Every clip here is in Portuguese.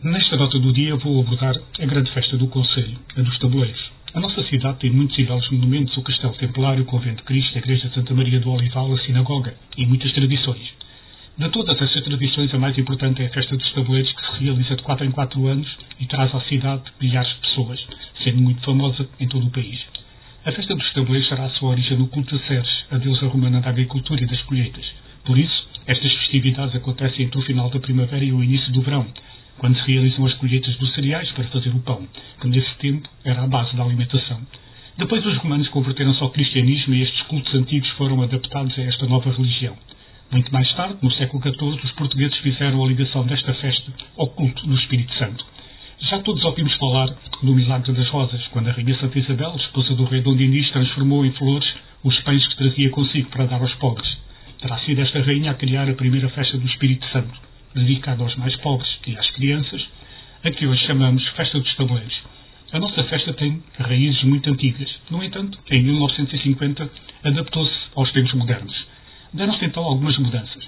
Nesta data do dia vou abordar a grande festa do Conselho, a dos Tabuleiros. A nossa cidade tem muitos belos monumentos, o Castelo Templário, o Convento de Cristo, a Igreja de Santa Maria do Olival, a Sinagoga e muitas tradições. De todas essas tradições, a mais importante é a festa dos Tabuleiros, que se realiza de 4 em 4 anos e traz à cidade milhares de pessoas, sendo muito famosa em todo o país. A festa dos Tabuleiros terá a sua origem no culto de Ceres, a deusa romana da agricultura e das colheitas. Por isso, estas festividades acontecem entre o final da primavera e o início do verão, quando se realizam as colheitas dos cereais para fazer o pão, que nesse tempo era a base da alimentação. Depois os romanos converteram-se ao cristianismo e estes cultos antigos foram adaptados a esta nova religião. Muito mais tarde, no século XIV, os portugueses fizeram a ligação desta festa ao culto do Espírito Santo. Já todos ouvimos falar do milagre das rosas, quando a rainha Santa Isabel, esposa do rei Dom Diniz, transformou em flores os pães que trazia consigo para dar aos pobres. Terá sido esta rainha a criar a primeira festa do Espírito Santo, dedicada aos mais pobres e às crianças, a que hoje chamamos Festa dos Tabuleiros. A nossa festa tem raízes muito antigas. No entanto, em 1950, adaptou-se aos tempos modernos. Deram-se então algumas mudanças.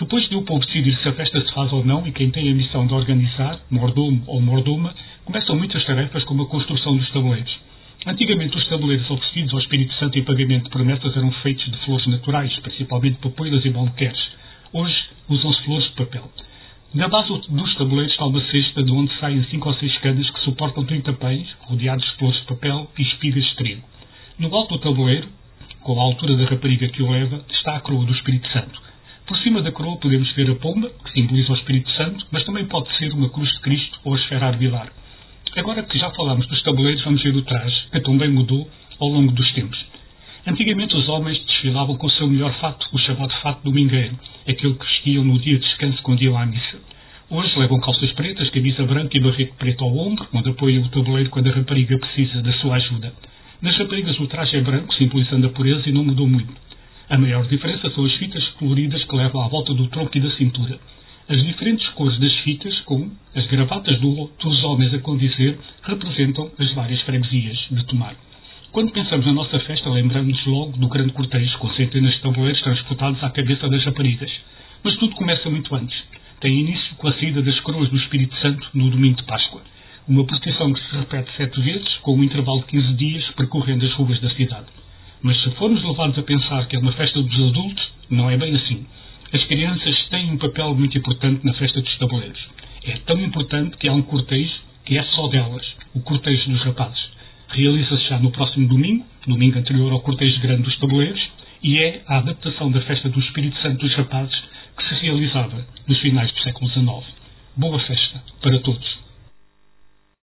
Depois de o povo decidir se a festa se faz ou não, e quem tem a missão de organizar, mordomo ou mordoma, começam muitas tarefas como a construção dos tabuleiros. Antigamente os tabuleiros oferecidos ao Espírito Santo em pagamento de promessas eram feitos de flores naturais, principalmente papoilas e malqueres. Hoje usam-se flores de papel. Na base dos tabuleiros está uma cesta de onde saem 5 ou 6 canas que suportam 30 pães, rodeados de flores de papel e espigas de trigo. No alto do tabuleiro, com a altura da rapariga que o leva, está a coroa do Espírito Santo. Por cima da coroa podemos ver a pomba, que simboliza o Espírito Santo, mas também pode ser uma cruz de Cristo ou a esfera armilar. Agora que já falámos dos tabuleiros, vamos ver o traje, que também mudou ao longo dos tempos. Antigamente os homens desfilavam com o seu melhor fato, o chamado fato domingueiro, aquele que vestiam no dia de descanso quando iam à missa. Hoje levam calças pretas, camisa branca e barrete preto ao ombro, onde apoiam o tabuleiro quando a rapariga precisa da sua ajuda. Nas raparigas o traje é branco, simbolizando a pureza, e não mudou muito. A maior diferença são as fitas coloridas que levam à volta do tronco e da cintura. As diferentes cores das fitas, com as gravatas dos homens a condizer, representam as várias freguesias de Tomar. Quando pensamos na nossa festa, lembramos-nos logo do grande cortejo, com centenas de tabuleiros transportados à cabeça das raparigas. Mas tudo começa muito antes. Tem início com a saída das coroas do Espírito Santo no domingo de Páscoa. Uma procissão que se repete 7 vezes, com um intervalo de 15 dias, percorrendo as ruas da cidade. Mas se formos levados a pensar que é uma festa dos adultos, não é bem assim. As crianças têm um papel muito importante na festa dos tabuleiros. É tão importante que há um cortejo que é só delas, o Cortejo dos Rapazes. Realiza-se já no próximo domingo, domingo anterior ao Cortejo Grande dos Tabuleiros, e é a adaptação da festa do Espírito Santo dos Rapazes que se realizava nos finais do século XIX. Boa festa para todos.